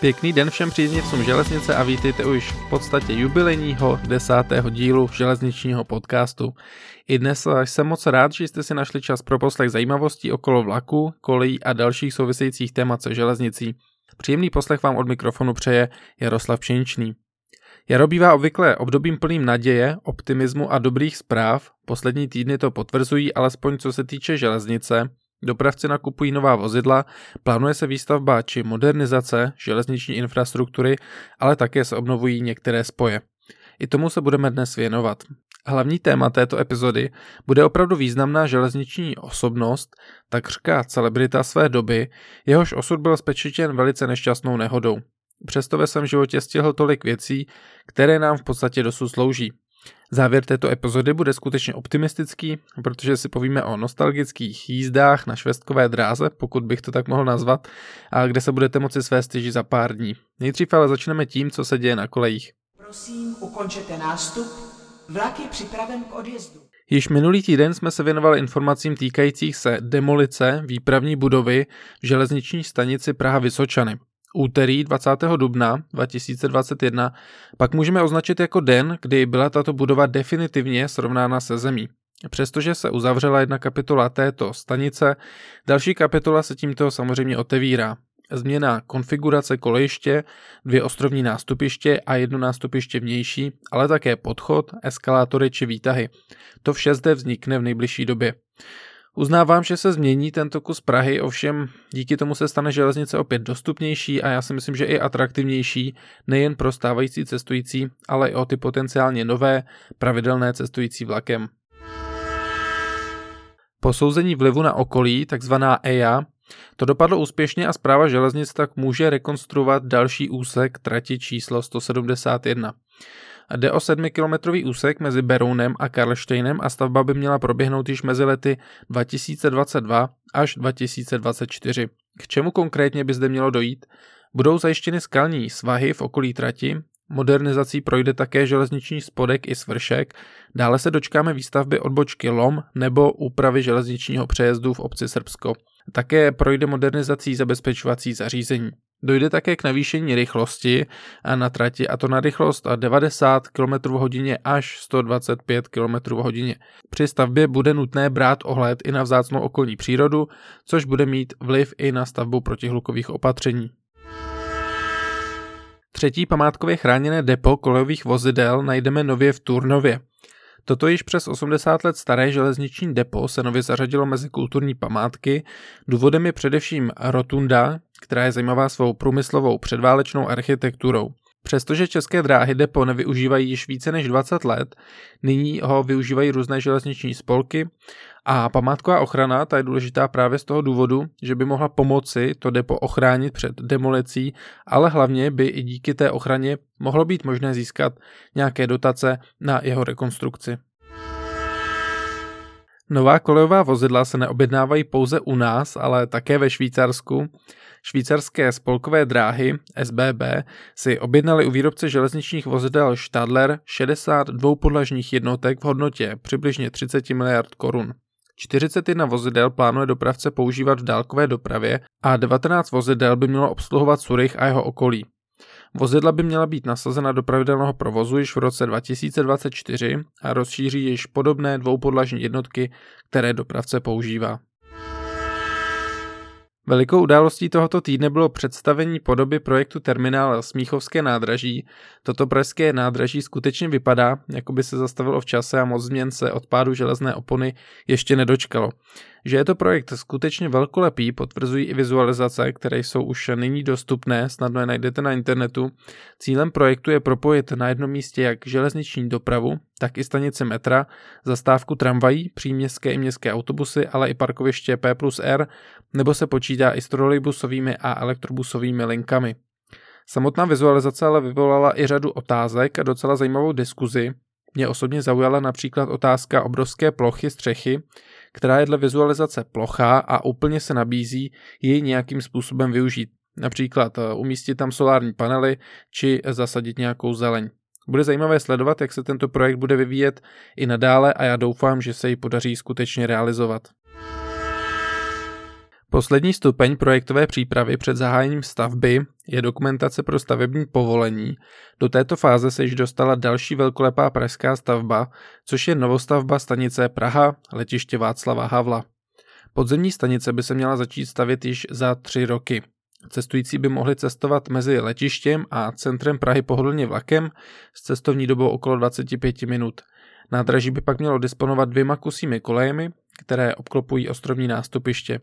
Pěkný den všem příznivcům železnice a vítejte už v podstatě jubilejního 10. dílu železničního podcastu. I dnes jsem moc rád, že jste si našli čas pro poslech zajímavostí okolo vlaku, kolejí a dalších souvisejících témat se železnicí. Příjemný poslech vám od mikrofonu přeje Jaroslav Pšenčný. Jaro bývá obvykle obdobím plným naděje, optimismu a dobrých zpráv, poslední týdny to potvrzují, alespoň co se týče železnice. Dopravci nakupují nová vozidla, plánuje se výstavba či modernizace železniční infrastruktury, ale také se obnovují některé spoje. I tomu se budeme dnes věnovat. Hlavní téma této epizody bude opravdu významná železniční osobnost, takřka celebrita své doby, jehož osud byl zpečetěn velice nešťastnou nehodou. Přesto ve svém životě stihl tolik věcí, které nám v podstatě dosud slouží. Závěr této epizody bude skutečně optimistický, protože si povíme o nostalgických jízdách na švestkové dráze, pokud bych to tak mohl nazvat, a kde se budete moci svést již za pár dní. Nejdřív ale začneme tím, co se děje na kolejích. Prosím, ukončete nástup. Vlak je připraven k odjezdu. Již minulý týden jsme se věnovali informacím týkajících se demolice výpravní budovy v železniční stanici Praha Vysočany. Úterý 20. dubna 2021 pak můžeme označit jako den, kdy byla tato budova definitivně srovnána se zemí. Přestože se uzavřela jedna kapitola této stanice, další kapitola se tímto samozřejmě otevírá. Změna konfigurace kolejiště, 2 ostrovní nástupiště a 1 nástupiště vnější, ale také podchod, eskalátory či výtahy. To vše zde vznikne v nejbližší době. Uznávám, že se změní tento kus Prahy, ovšem díky tomu se stane železnice opět dostupnější a já si myslím, že i atraktivnější nejen pro stávající cestující, ale i o ty potenciálně nové, pravidelné cestující vlakem. Posouzení vlivu na okolí, takzvaná EIA, to dopadlo úspěšně a Správa železnic tak může rekonstruovat další úsek trati číslo 171. Jde o 7-kilometrový úsek mezi Berounem a Karlštejnem a stavba by měla proběhnout již mezi lety 2022 až 2024. K čemu konkrétně by zde mělo dojít? Budou zajištěny skalní svahy v okolí trati, modernizací projde také železniční spodek i svršek, dále se dočkáme výstavby odbočky Lom nebo úpravy železničního přejezdu v obci Srbsko. Také projde modernizací zabezpečovací zařízení. Dojde také k navýšení rychlosti na trati, a to na rychlost 90 km/h až 125 km/h. Při stavbě bude nutné brát ohled i na vzácnou okolní přírodu, což bude mít vliv i na stavbu protihlukových opatření. Třetí památkově chráněné depo kolejových vozidel najdeme nově v Turnově. Toto již přes 80 let staré železniční depo se nově zařadilo mezi kulturní památky. Důvodem je především rotunda, která je zajímavá svou průmyslovou předválečnou architekturou. Přestože České dráhy depo nevyužívají již více než 20 let, nyní ho využívají různé železniční spolky a památková ochrana, ta je důležitá právě z toho důvodu, že by mohla pomoci to depo ochránit před demolicí, ale hlavně by i díky té ochraně mohlo být možné získat nějaké dotace na jeho rekonstrukci. Nová kolejová vozidla se neobjednávají pouze u nás, ale také ve Švýcarsku. Švýcarské spolkové dráhy SBB si objednali u výrobce železničních vozidel Stadler 60 dvoupodlažních jednotek v hodnotě přibližně 30 miliard korun. 41 vozidel plánuje dopravce používat v dálkové dopravě a 19 vozidel by mělo obsluhovat Curych a jeho okolí. Vozidla by měla být nasazena do pravidelného provozu již v roce 2024 a rozšíří již podobné dvoupodlažní jednotky, které dopravce používá. Velikou událostí tohoto týdne bylo představení podoby projektu terminál Smíchovské nádraží. Toto pražské nádraží skutečně vypadá, jako by se zastavilo v čase a moc změn se od pádu železné opony ještě nedočkalo. Že je to projekt skutečně velkolepý, potvrzují i vizualizace, které jsou už nyní dostupné, snadno je najdete na internetu. Cílem projektu je propojit na jednom místě jak železniční dopravu, tak i stanice metra, zastávku tramvají, příměstské i městské autobusy, ale i parkoviště P+R, nebo se počítá i s trolejbusovými a elektrobusovými linkami. Samotná vizualizace ale vyvolala i řadu otázek a docela zajímavou diskuzi. Mě osobně zaujala například otázka obrovské plochy střechy, která je dle vizualizace plochá a úplně se nabízí ji nějakým způsobem využít. Například umístit tam solární panely či zasadit nějakou zeleň. Bude zajímavé sledovat, jak se tento projekt bude vyvíjet i nadále a já doufám, že se ji podaří skutečně realizovat. Poslední stupeň projektové přípravy před zahájením stavby je dokumentace pro stavební povolení. Do této fáze se již dostala další velkolepá pražská stavba, což je novostavba stanice Praha, letiště Václava Havla. Podzemní stanice by se měla začít stavět již za 3 roky. Cestující by mohli cestovat mezi letištěm a centrem Prahy pohodlně vlakem s cestovní dobou okolo 25 minut. Nádraží by pak mělo disponovat 2 kusími kolejemi, které obklopují ostrovní nástupiště.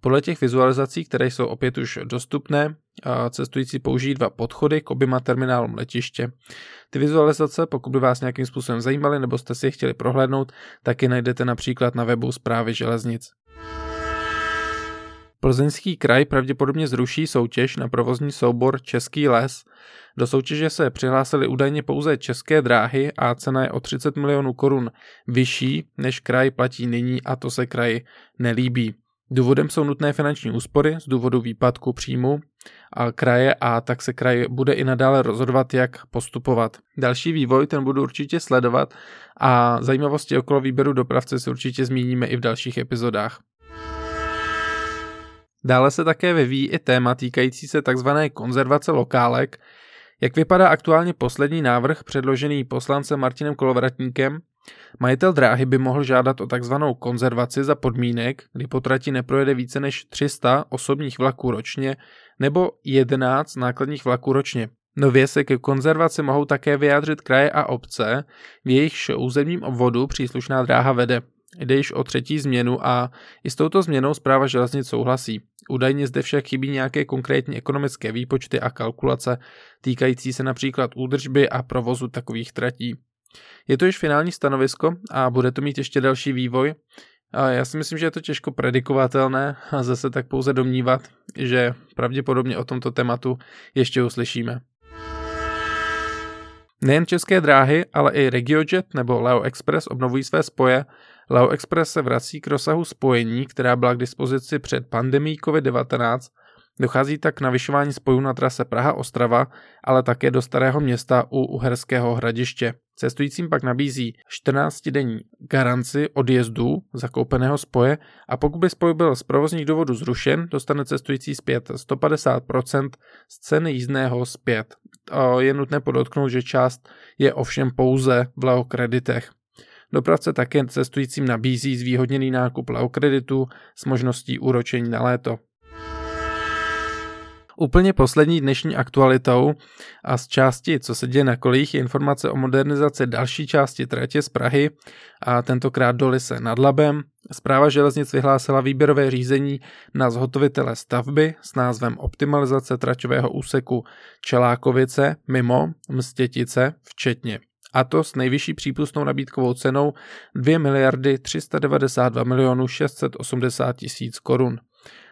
Podle těch vizualizací, které jsou opět už dostupné, cestující použijí 2 podchody k oběma terminálům letiště. Ty vizualizace, pokud by vás nějakým způsobem zajímaly nebo jste si je chtěli prohlédnout, taky najdete například na webu Správy železnic. Plzeňský kraj pravděpodobně zruší soutěž na provozní soubor Český les. Do soutěže se přihlásily údajně pouze České dráhy a cena je o 30 milionů korun vyšší, než kraj platí nyní, a to se kraji nelíbí. Důvodem jsou nutné finanční úspory z důvodu výpadku příjmu a kraje, a tak se kraj bude i nadále rozhodovat, jak postupovat. Další vývoj ten budu určitě sledovat a zajímavosti okolo výběru dopravce si určitě zmíníme i v dalších epizodách. Dále se také vyvíjí i téma týkající se tzv. Konzervace lokálek. Jak vypadá aktuálně poslední návrh předložený poslancem Martinem Kolovratníkem? Majitel dráhy by mohl žádat o tzv. Konzervaci za podmínek, kdy po trati neprojede více než 300 osobních vlaků ročně nebo 11 nákladních vlaků ročně. Nově se ke konzervaci mohou také vyjádřit kraje a obce, v jejichž územním obvodu příslušná dráha vede. Jde již o 3. změnu a i s touto změnou Správa železnic souhlasí. Údajně zde však chybí nějaké konkrétní ekonomické výpočty a kalkulace týkající se například údržby a provozu takových tratí. Je to již finální stanovisko a bude to mít ještě další vývoj. A já si myslím, že je to těžko predikovatelné a zase tak pouze domnívat, že pravděpodobně o tomto tématu ještě uslyšíme. Nejen České dráhy, ale i Regiojet nebo Leo Express obnovují své spoje. Leo Express se vrací k rozsahu spojení, která byla k dispozici před pandemií COVID-19. Dochází tak k navyšování spojů na trase Praha-Ostrava, ale také do Starého Města u Uherského Hradiště. Cestujícím pak nabízí 14denní garanci odjezdu zakoupeného spoje a pokud by spoj byl z provozních důvodů zrušen, dostane cestující zpět 150% z ceny jízdného zpět. Je nutné podotknout, že část je ovšem pouze v Leo kreditech. Dopravce také cestujícím nabízí zvýhodněný nákup Leo kreditu s možností úročení na léto. Úplně poslední dnešní aktualitou a z části, co se děje na kolejích, je informace o modernizaci další části tratě z Prahy a tentokrát do Lise nad Labem. Správa železnic vyhlásila výběrové řízení na zhotovitele stavby s názvem Optimalizace traťového úseku Čelákovice mimo Mstětice včetně. A to s nejvyšší přípustnou nabídkovou cenou 2 392 680 000 korun.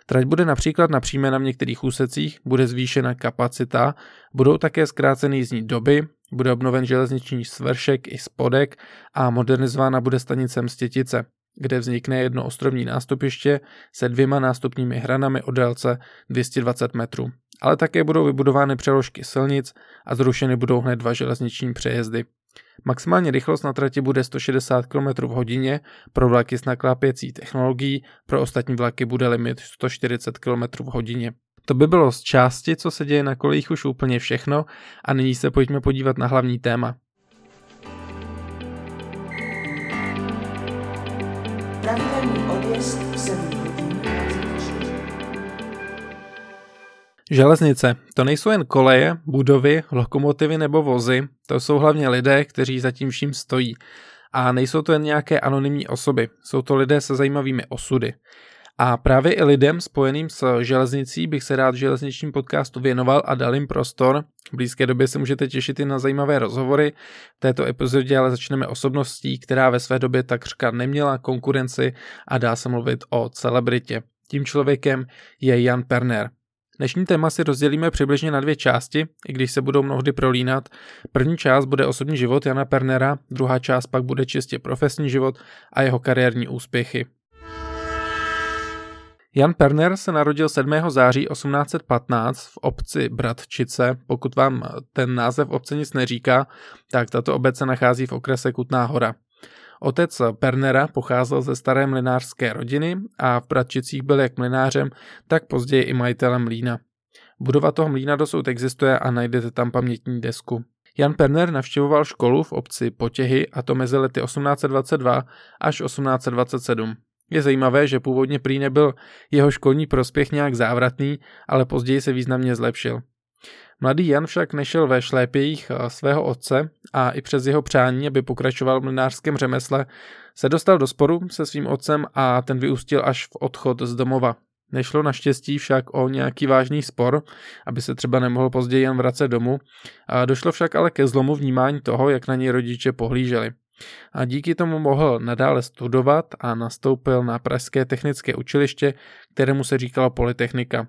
Trať bude například napříjmena v některých úsecích, bude zvýšena kapacita, budou také zkráceny jízdní doby, bude obnoven železniční svršek i spodek a modernizována bude stanice Mstětice, kde vznikne jedno ostrovní nástupiště se 2 nástupními hranami o délce 220 metrů. Ale také budou vybudovány přeložky silnic a zrušeny budou hned 2 železniční přejezdy. Maximální rychlost na trati bude 160 km/h, pro vlaky s naklápěcí technologií, pro ostatní vlaky bude limit 140 km/h. To by bylo z části, co se děje na kolejích, už úplně všechno a nyní se pojďme podívat na hlavní téma. Železnice. To nejsou jen koleje, budovy, lokomotivy nebo vozy, to jsou hlavně lidé, kteří za tím vším stojí. A nejsou to jen nějaké anonymní osoby, jsou to lidé se zajímavými osudy. A právě i lidem spojeným s železnicí bych se rád železničním podcastu věnoval a dal jim prostor. V blízké době se můžete těšit i na zajímavé rozhovory. V této epizodě ale začneme osobností, která ve své době takřka neměla konkurenci a dá se mluvit o celebritě. Tím člověkem je Jan Perner. Dnešní téma si rozdělíme přibližně na 2 části, i když se budou mnohdy prolínat. První část bude osobní život Jana Pernera, druhá část pak bude čistě profesní život a jeho kariérní úspěchy. Jan Perner se narodil 7. září 1815 v obci Bratčice. Pokud vám ten název obce nic neříká, tak tato obec se nachází v okrese Kutná Hora. Otec Pernera pocházel ze staré mlynářské rodiny a v Pradčicích byl jak mlynářem, tak později i majitelem mlýna. Budova toho mlýna dosud existuje a najdete tam pamětní desku. Jan Perner navštěvoval školu v obci Potěhy, a to mezi lety 1822 až 1827. Je zajímavé, že původně prý nebyl jeho školní prospěch nějak závratný, ale později se významně zlepšil. Mladý Jan však nešel ve šlépějích svého otce a i přes jeho přání, aby pokračoval v mlynářském řemesle, se dostal do sporu se svým otcem a ten vyústil až v odchod z domova. Nešlo naštěstí však o nějaký vážný spor, aby se třeba nemohl později jen vracet domů. Došlo však ale ke zlomu vnímání toho, jak na něj rodiče pohlíželi. A díky tomu mohl nadále studovat a nastoupil na pražské technické učiliště, kterému se říkalo Polytechnika.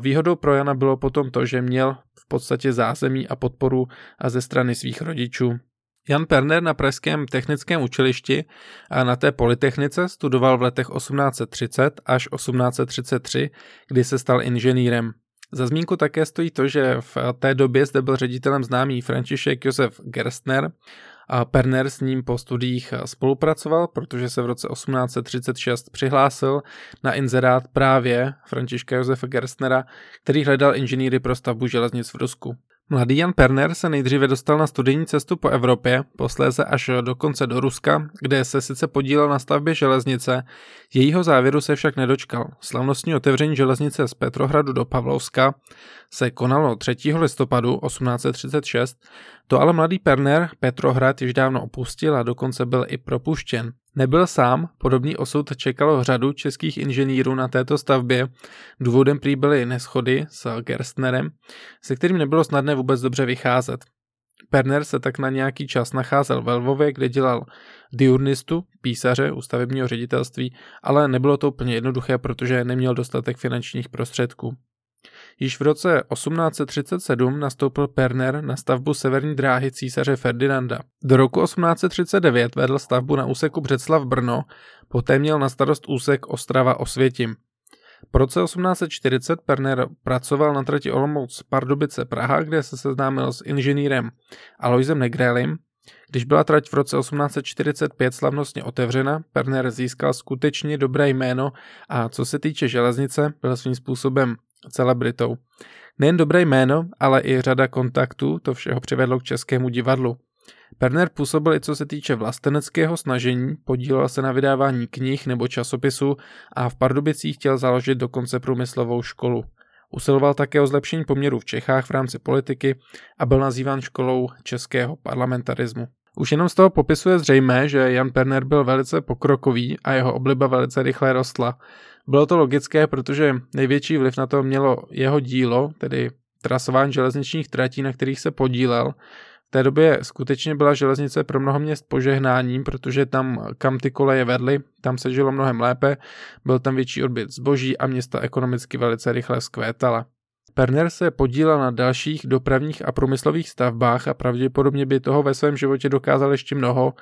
Výhodou pro Jana bylo potom to, že měl v podstatě zázemí a podporu ze strany svých rodičů. Jan Perner na pražském technickém učilišti a na té Polytechnice studoval v letech 1830 až 1833, kdy se stal inženýrem. Za zmínku také stojí to, že v té době zde byl ředitelem známý František Josef Gerstner. A Perner s ním po studiích spolupracoval, protože se v roce 1836 přihlásil na inzerát právě Františka Josefa Gerstnera, který hledal inženýry pro stavbu železnic v Rusku. Mladý Jan Perner se nejdříve dostal na studijní cestu po Evropě, posléze až dokonce do Ruska, kde se sice podílel na stavbě železnice, jejího závěru se však nedočkal. Slavnostní otevření železnice z Petrohradu do Pavlovska se konalo 3. listopadu 1836, to ale mladý Perner Petrohrad již dávno opustil a dokonce byl i propuštěn. Nebyl sám, podobný osud čekalo řadu českých inženýrů na této stavbě, důvodem prý byly neshody s Gerstnerem, se kterým nebylo snadné vůbec dobře vycházet. Perner se tak na nějaký čas nacházel ve Lvově, kde dělal diurnistu, písaře u stavebního ředitelství, ale nebylo to úplně jednoduché, protože neměl dostatek finančních prostředků. Již v roce 1837 nastoupil Perner na stavbu severní dráhy císaře Ferdinanda. Do roku 1839 vedl stavbu na úseku Břeclav-Brno, poté měl na starost úsek Ostrava-Osvětim. Po roce 1840 Perner pracoval na trati Olomouc-Pardubice-Praha, kde se seznámil s inženýrem Aloisem Negrellim. Když byla trať v roce 1845 slavnostně otevřena, Perner získal skutečně dobré jméno a co se týče železnice, byl svým způsobem celebritou. Nejen dobré jméno, ale i řada kontaktů to všeho přivedlo k českému divadlu. Perner působil i co se týče vlasteneckého snažení, podílel se na vydávání knih nebo časopisů a v Pardubicích chtěl založit dokonce průmyslovou školu. Usiloval také o zlepšení poměrů v Čechách v rámci politiky a byl nazýván školou českého parlamentarismu. Už jenom z toho popisu je zřejmé, že Jan Perner byl velice pokrokový a jeho obliba velice rychle rostla. Bylo to logické, protože největší vliv na to mělo jeho dílo, tedy trasování železničních tratí, na kterých se podílel. V té době skutečně byla železnice pro mnoho měst požehnáním, protože tam, kam ty koleje vedly, tam se žilo mnohem lépe, byl tam větší odbyt zboží a města ekonomicky velice rychle zkvétala. Perner se podílel na dalších dopravních a průmyslových stavbách a pravděpodobně by toho ve svém životě dokázal ještě mnoho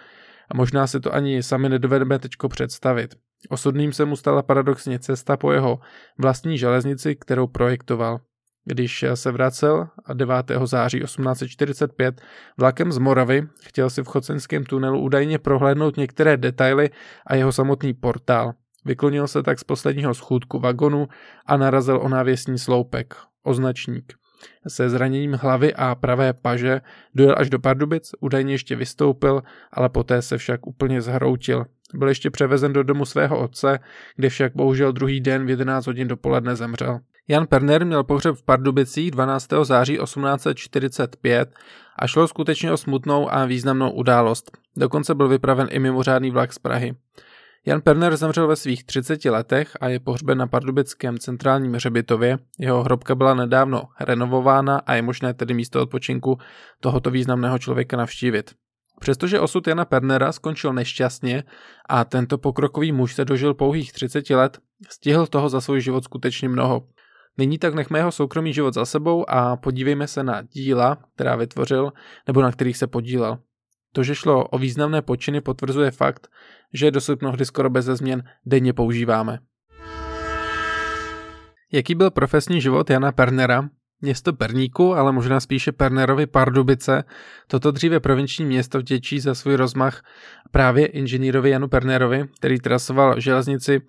a možná si to ani sami nedovedeme teďko představit. Osudným se mu stala paradoxně cesta po jeho vlastní železnici, kterou projektoval. Když se vracel 9. září 1845 vlakem z Moravy, chtěl si v Choceňském tunelu údajně prohlédnout některé detaily a jeho samotný portál. Vyklonil se tak z posledního schůdku vagonu a narazil o návěsní sloupek, označník. Se zraněním hlavy a pravé paže dojel až do Pardubic, údajně ještě vystoupil, ale poté se však úplně zhroutil. Byl ještě převezen do domu svého otce, kde však bohužel druhý den v 11 hodin dopoledne zemřel. Jan Perner měl pohřeb v Pardubicích 12. září 1845 a šlo skutečně o smutnou a významnou událost. Dokonce byl vypraven i mimořádný vlak z Prahy. Jan Perner zemřel ve svých 30 letech a je pohřben na pardubickém centrálním hřbitově. Jeho hrobka byla nedávno renovována a je možné tedy místo odpočinku tohoto významného člověka navštívit. Přestože osud Jana Pernera skončil nešťastně a tento pokrokový muž se dožil pouhých 30 let, stihl toho za svůj život skutečně mnoho. Nyní tak nechme jeho soukromý život za sebou a podívejme se na díla, která vytvořil nebo na kterých se podílel. To, že šlo o významné počiny, potvrzuje fakt, že je dosud mnohdy skoro beze změn denně používáme. Jaký byl profesní život Jana Pernera? Město Perníku, ale možná spíše Pernerovi Pardubice, toto dříve provinční město vděčí za svůj rozmach právě inženýrovi Janu Pernerovi, který trasoval železnici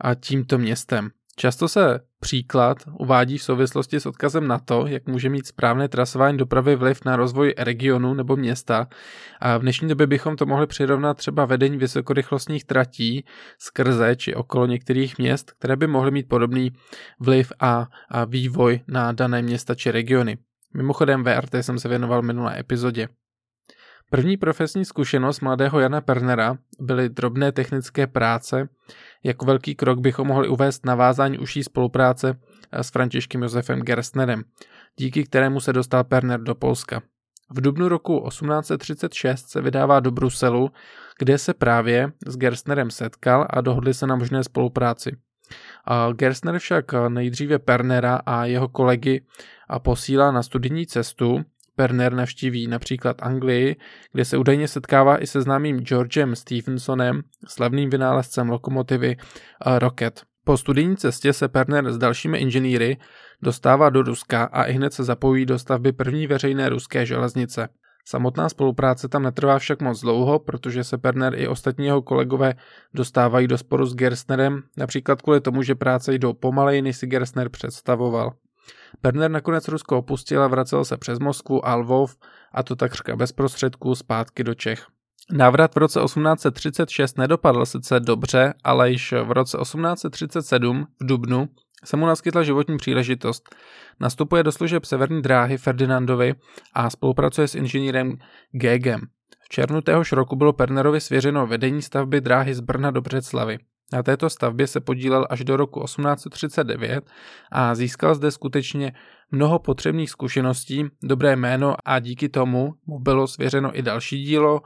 a tímto městem. Často se příklad uvádí v souvislosti s odkazem na to, jak může mít správné trasování dopravy vliv na rozvoj regionu nebo města. A v dnešní době bychom to mohli přirovnat třeba vedení vysokorychlostních tratí skrze či okolo některých měst, které by mohly mít podobný vliv a vývoj na dané města či regiony. Mimochodem VRT jsem se věnoval v minulé epizodě. První profesní zkušenost mladého Jana Pernera byly drobné technické práce. Jako velký krok bychom mohli uvést navázání užší spolupráce s Františkem Josefem Gerstnerem, díky kterému se dostal Perner do Polska. V dubnu roku 1836 se vydává do Bruselu, kde se právě s Gerstnerem setkal a dohodli se na možné spolupráci. Gerstner však nejdříve Pernera a jeho kolegy posílá na studijní cestu. Perner navštíví například Anglii, kde se údajně setkává i se známým Georgem Stephensonem, slavným vynálezcem lokomotivy Rocket. Po studijní cestě se Perner s dalšími inženýry dostává do Ruska a ihned se zapojí do stavby první veřejné ruské železnice. Samotná spolupráce tam netrvá však moc dlouho, protože se Perner i ostatní jeho kolegové dostávají do sporu s Gerstnerem, například kvůli tomu, že práce jdou pomaleji, než si Gerstner představoval. Perner nakonec Rusko opustil a vracel se přes Moskvu a Lvov, a to takřka bez prostředků zpátky do Čech. Návrat v roce 1836 nedopadl sice dobře, ale již v roce 1837 v dubnu se mu naskytla životní příležitost. Nastupuje do služeb severní dráhy Ferdinandovi a spolupracuje s inženýrem Gegem. V červnu téhož roku bylo Pernerovi svěřeno vedení stavby dráhy z Brna do Břeclavy. Na této stavbě se podílel až do roku 1839 a získal zde skutečně mnoho potřebných zkušeností, dobré jméno a díky tomu mu bylo svěřeno i další dílo,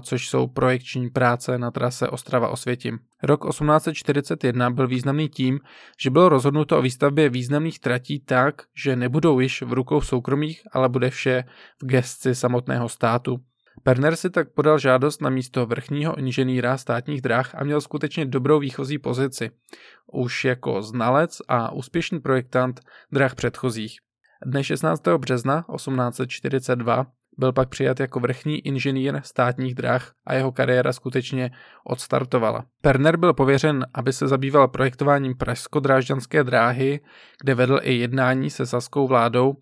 což jsou projekční práce na trase Ostrava-Osvětim. Rok 1841 byl významný tím, že bylo rozhodnuto o výstavbě významných tratí tak, že nebudou již v rukou soukromých, ale bude vše v gesci samotného státu. Perner si tak podal žádost na místo vrchního inženýra státních drah a měl skutečně dobrou výchozí pozici, už jako znalec a úspěšný projektant drah předchozích. Dne 16. března 1842 byl pak přijat jako vrchní inženýr státních drah a jeho kariéra skutečně odstartovala. Perner byl pověřen, aby se zabýval projektováním pražsko-drážďanské dráhy, kde vedl i jednání se saskou vládou,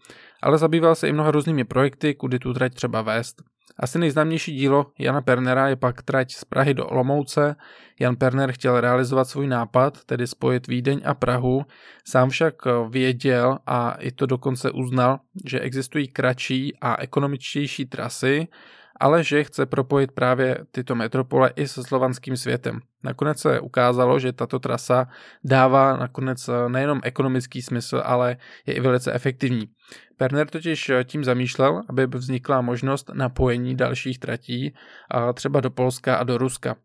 ale zabýval se i mnoha různými projekty, kudy tu trať třeba vést. Asi nejznámější dílo Jana Pernera je pak trať z Prahy do Olomouce. Jan Perner chtěl realizovat svůj nápad, tedy spojit Vídeň a Prahu. Sám však věděl a i to dokonce uznal, že existují kratší a ekonomičtější trasy, ale že chce propojit právě tyto metropole i se slovanským světem. Nakonec se ukázalo, že tato trasa dává nakonec nejenom ekonomický smysl, ale je i velice efektivní. Perner totiž tím zamýšlel, aby vznikla možnost napojení dalších tratí, třeba do Polska a do Ruska.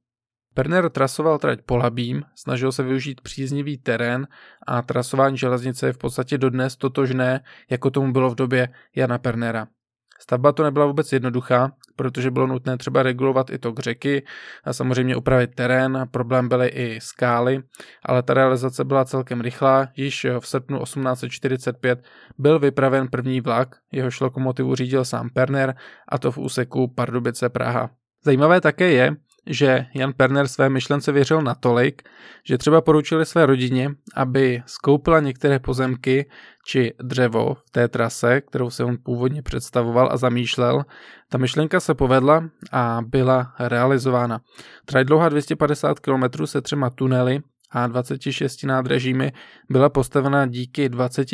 Perner trasoval trať Polabím, snažil se využít příznivý terén a trasování železnice je v podstatě dodnes totožné, jako tomu bylo v době Jana Pernera. Stavba to nebyla vůbec jednoduchá, protože bylo nutné třeba regulovat i tok řeky a samozřejmě upravit terén, problém byly i skály, ale ta realizace byla celkem rychlá, již v srpnu 1845 byl vypraven první vlak, jehož lokomotivu řídil sám Perner a to v úseku Pardubice-Praha. Zajímavé také je, že Jan Perner své myšlence věřil natolik, že třeba poručili své rodině, aby skoupila některé pozemky či dřevo v té trase, kterou se on původně představoval a zamýšlel. Ta myšlenka se povedla a byla realizována. Trať dlouhá 250 km se 3 tunely a 26 nádražími byla postavena díky 20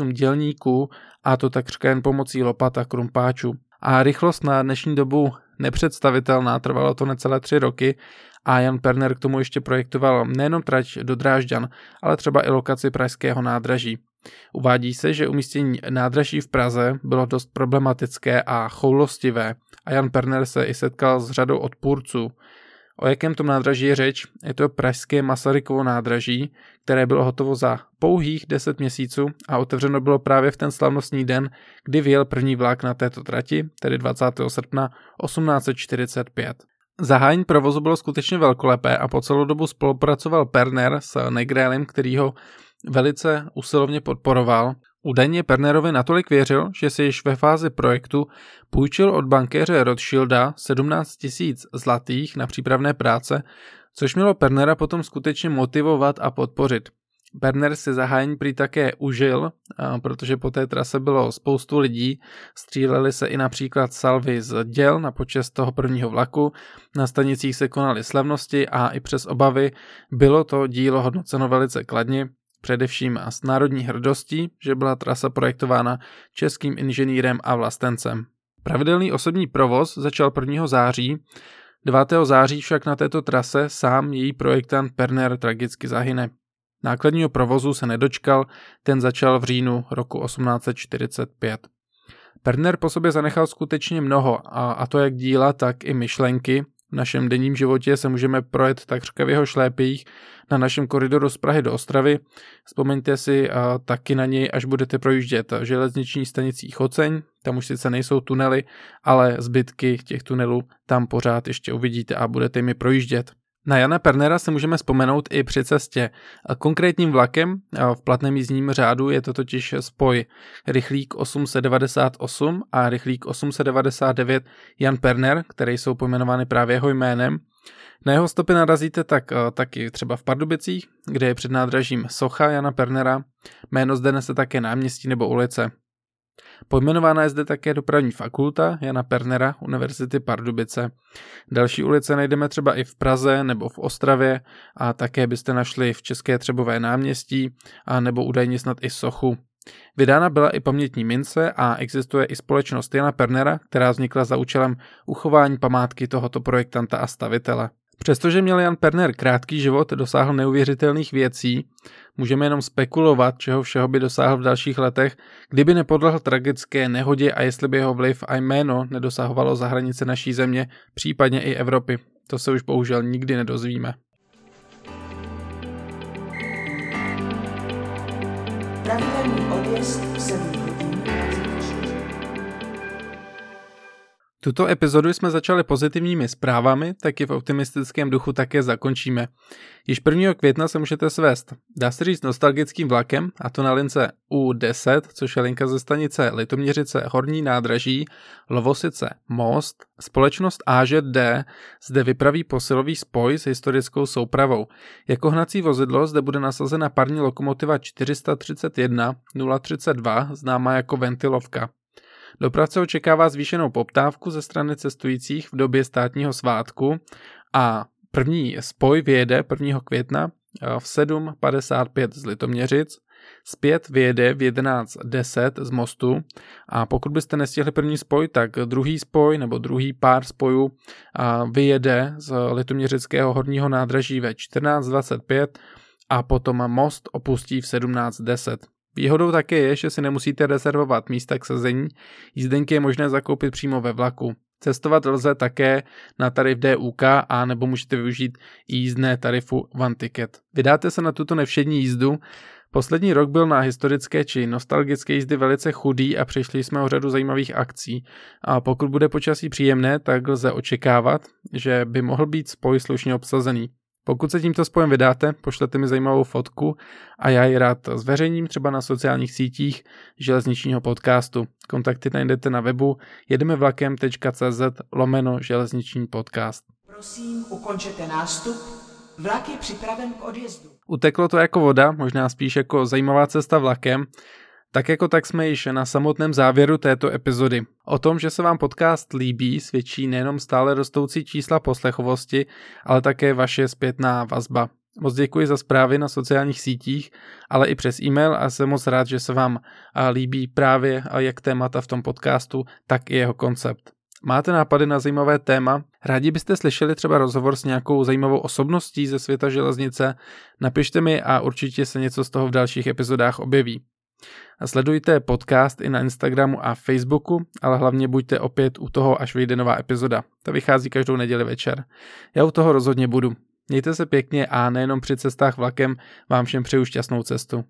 000 dělníků a to takřka jen pomocí lopat a krumpáčů. A rychlost na dnešní dobu nepředstavitelná, trvalo to necelé 3 roky a Jan Perner k tomu ještě projektoval nejenom trať do Drážďan, ale třeba i lokaci pražského nádraží. Uvádí se, že umístění nádraží v Praze bylo dost problematické a choulostivé a Jan Perner se i setkal s řadou odpůrců. O jakém tom nádraží je řeč? Je to pražské Masarykovo nádraží, které bylo hotovo za pouhých 10 měsíců a otevřeno bylo právě v ten slavnostní den, kdy vyjel první vlak na této trati, tedy 20. srpna 1845. Zahájení provozu bylo skutečně velkolepé a po celou dobu spolupracoval Perner s Negrellim, který ho velice usilovně podporoval. Údajně Pernerovi natolik věřil, že si již ve fázi projektu půjčil od bankéře Rothschilda 17 000 zlatých na přípravné práce, což mělo Pernera potom skutečně motivovat a podpořit. Perner si zahájení prý také užil, protože po té trase bylo spoustu lidí, stříleli se i například salvy z děl na počest toho prvního vlaku, na stanicích se konaly slavnosti a i přes obavy bylo to dílo hodnoceno velice kladně, především s národní hrdostí, že byla trasa projektována českým inženýrem a vlastencem. Pravidelný osobní provoz začal 1. září, 9. září však na této trase sám její projektant Perner tragicky zahyne. Nákladního provozu se nedočkal, ten začal v říjnu roku 1845. Perner po sobě zanechal skutečně mnoho, a to jak díla, tak i myšlenky. V našem denním životě se můžeme projet takřka v jeho šlépích na našem koridoru z Prahy do Ostravy. Vzpomeňte si taky na něj, až budete projíždět železniční stanicí Choceň. Tam už sice nejsou tunely, ale zbytky těch tunelů tam pořád ještě uvidíte a budete jimi projíždět. Na Jana Pernera se můžeme vzpomenout i při cestě. Konkrétním vlakem v platném jízdním řádu je to totiž spoj rychlík 898 a rychlík 899 Jan Perner, které jsou pojmenovány právě jeho jménem. Na jeho stopy narazíte taky třeba v Pardubicích, kde je před nádražím socha Jana Pernera. Jméno zde nese také náměstí nebo ulice. Pojmenována je zde také dopravní fakulta Jana Pernera Univerzity Pardubice. Další ulice najdeme třeba i v Praze nebo v Ostravě a také byste našli v České Třebové náměstí a nebo údajně snad i sochu. Vydána byla i pamětní mince a existuje i společnost Jana Pernera, která vznikla za účelem uchování památky tohoto projektanta a stavitele. Přestože měl Jan Perner krátký život, dosáhl neuvěřitelných věcí. Můžeme jenom spekulovat, čeho všeho by dosáhl v dalších letech, kdyby nepodlehl tragické nehodě a jestli by jeho vliv a jméno nedosahovalo za hranice naší země, případně i Evropy. To se už bohužel nikdy nedozvíme. Tuto epizodu jsme začali pozitivními zprávami, tak i v optimistickém duchu také zakončíme. Již 1. května se můžete svést, dá se říct, nostalgickým vlakem, a to na lince U10, což je linka ze stanice Litoměřice Horní nádraží, Lovosice Most. Společnost AŽD zde vypraví posilový spoj s historickou soupravou. Jako hnací vozidlo zde bude nasazena parní lokomotiva 431 032, známá jako ventilovka. Dopravce očekává zvýšenou poptávku ze strany cestujících v době státního svátku a první spoj vyjede 1. května v 7:55 z Litoměřic, zpět vyjede v 11:10 z Mostu a pokud byste nestihli první spoj, tak druhý spoj nebo druhý pár spojů vyjede z Litoměřického horního nádraží ve 14:25 a potom Most opustí v 17:10. Výhodou také je, že si nemusíte rezervovat místa k sezení, jízdenky je možné zakoupit přímo ve vlaku. Cestovat lze také na tarif DUK a nebo můžete využít jízdné tarifu One Ticket. Vydáte se na tuto nevšední jízdu? Poslední rok byl na historické či nostalgické jízdy velice chudý a přišli jsme o řadu zajímavých akcí. A pokud bude počasí příjemné, tak lze očekávat, že by mohl být spoj slušně obsazený. Pokud se tímto spojem vydáte, pošlete mi zajímavou fotku a já ji rád zveřejním třeba na sociálních sítích železničního podcastu. Kontakty najdete na webu jedemevlakem.cz/železniční podcast. Prosím, ukončete nástup. Vlak je připraven k odjezdu. Uteklo to jako voda, možná spíš jako zajímavá cesta vlakem. Tak jako tak jsme již na samotném závěru této epizody. O tom, že se vám podcast líbí, svědčí nejenom stále rostoucí čísla poslechovosti, ale také vaše zpětná vazba. Moc děkuji za zprávy na sociálních sítích, ale i přes e-mail a jsem moc rád, že se vám líbí právě jak témata v tom podcastu, tak i jeho koncept. Máte nápady na zajímavé téma? Rádi byste slyšeli třeba rozhovor s nějakou zajímavou osobností ze světa železnice? Napište mi a určitě se něco z toho v dalších epizodách objeví. A sledujte podcast i na Instagramu a Facebooku, ale hlavně buďte opět u toho, až vyjde nová epizoda. Ta vychází každou neděli večer. Já u toho rozhodně budu. Mějte se pěkně a nejenom při cestách vlakem, vám všem přeju šťastnou cestu.